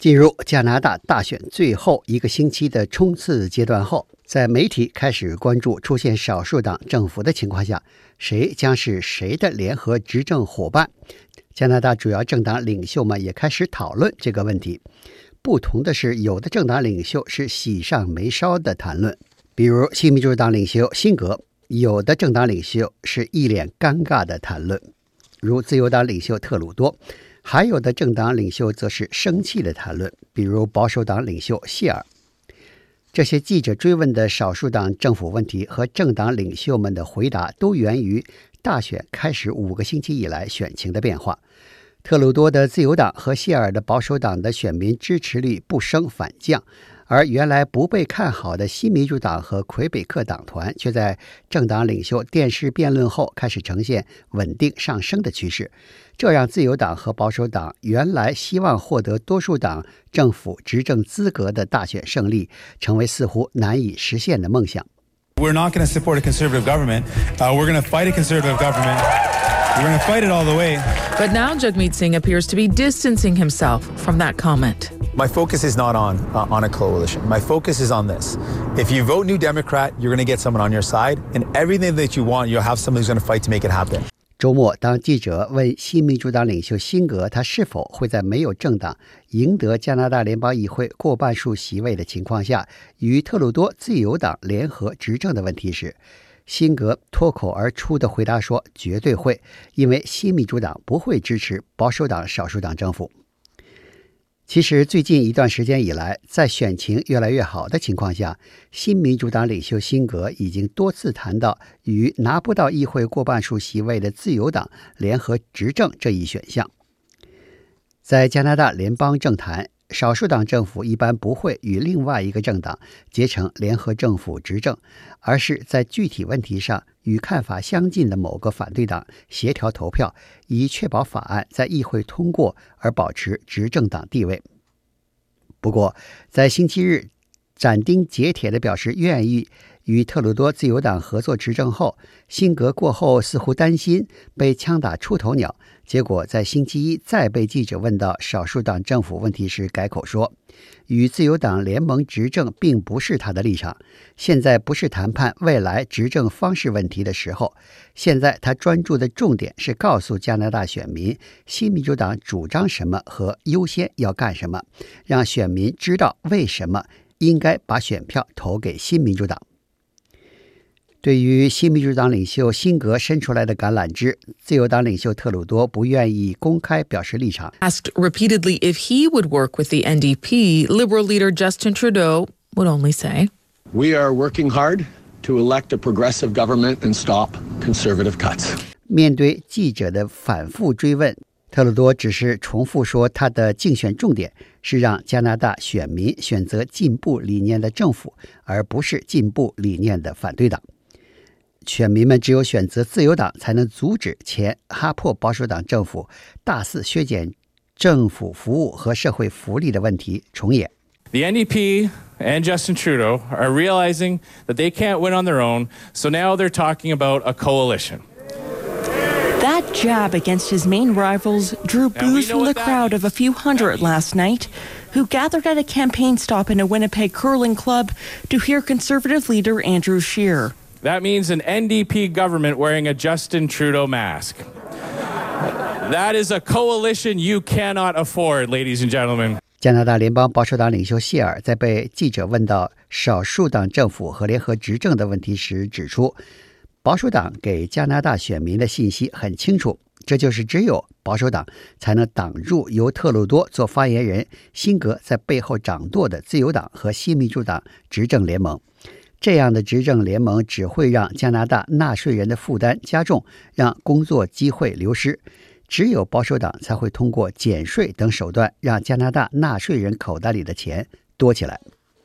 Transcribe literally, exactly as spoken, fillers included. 进入加拿大大选最后一个星期的冲刺阶段后，在媒体开始关注出现少数党政府的情况下，谁将是谁的联合执政伙伴？加拿大主要政党领袖们也开始讨论这个问题。不同的是，有的政党领袖是喜上眉梢的谈论，比如新民主党领袖辛格；有的政党领袖是一脸尴尬的谈论，如自由党领袖特鲁多；还有的政党领袖则是生气的谈论，比如保守党领袖谢尔。这些记者追问的少数党政府问题和政党领袖们的回答，都源于大选开始五个星期以来选情的变化。特鲁多的自由党和谢尔的保守党的选民支持率不升反降，而原来不被看好的新民主党和魁北克党团却在政党领袖电视辩论后开始呈现稳定上升的趋势，这让自由党和保守党原来希望获得多数党政府执政资格的大选胜利成为似乎难以实现的梦想。 We're not going to support a conservative government. Uh, we're going to fight a conservative government. We're going to fight it all the way. But now Jagmeet Singh appears to be distancing himself from that comment. My focus is not on uh, on a coalition. My focus is on this. If you vote New Democrat, you're going to get someone on your side, and everything that you want, you'll have someone who's going to fight to make it happen. 周末，当记者问新民主党领袖辛格他是否会在没有政党赢得加拿大联邦议会过半数席位的情况下，与特鲁多自由党联合执政的问题时，辛格脱口而出的回答说：“绝对会，因为新民主党不会支持保守党少数党政府。”其实最近一段时间以来，在选情越来越好的情况下，新民主党领袖辛格已经多次谈到与拿不到议会过半数席位的自由党联合执政这一选项。在加拿大联邦政坛，少数党政府一般不会与另外一个政党结成联合政府执政，而是在具体问题上与看法相近的某个反对党协调投票，以确保法案在议会通过而保持执政党地位。不过，在星期日斩钉截铁地表示愿意与特鲁多自由党合作执政后，辛格过后似乎担心被枪打出头鸟，结果在星期一再被记者问到少数党政府问题时改口说，与自由党联盟执政并不是他的立场，现在不是谈判未来执政方式问题的时候，现在他专注的重点是告诉加拿大选民新民主党主张什么和优先要干什么，让选民知道为什么应该把选票投给新民主党。对于新民主党领袖辛格伸出来的橄榄枝，自由党领袖特鲁多不愿意公开表示立场。Asked repeatedly if he would work with the N D P, Liberal leader Justin Trudeau would only say, "We are working hard to elect a progressive government and stop conservative cuts." 面对记者的反复追问，特鲁多只是重复说他的竞选重点是让加拿大选民选择进步理念的政府，而不是进步理念的反对党。选民们只有选择自由党，才能阻止前哈珀保守党政府大肆削减政府服务和社会福利的问题重演。The N D P and Justin Trudeau are realizing that they can't win on their own, so now they're talking about a coalition.That jab against his main rivals drew boos from the crowd of a few hundred last night, who gathered at a campaign stop in a Winnipeg curling club to hear Conservative leader Andrew Scheer. That means an N D P government wearing a Justin Trudeau mask. That is a coalition you cannot afford, ladies and gentlemen. 加拿大联邦保守党领袖谢尔在被记者问到少数党政府和联合执政的问题时指出，保守党给加拿大选民的信息很清楚，这就是只有保守党才能挡住由特鲁多做发言人、辛格在背后掌舵的自由党和新民主党执政联盟。这样的执政联盟只会让加拿大纳税人的负担加重，让工作机会流失。只有保守党才会通过减税等手段让加拿大纳税人口袋里的钱多起来。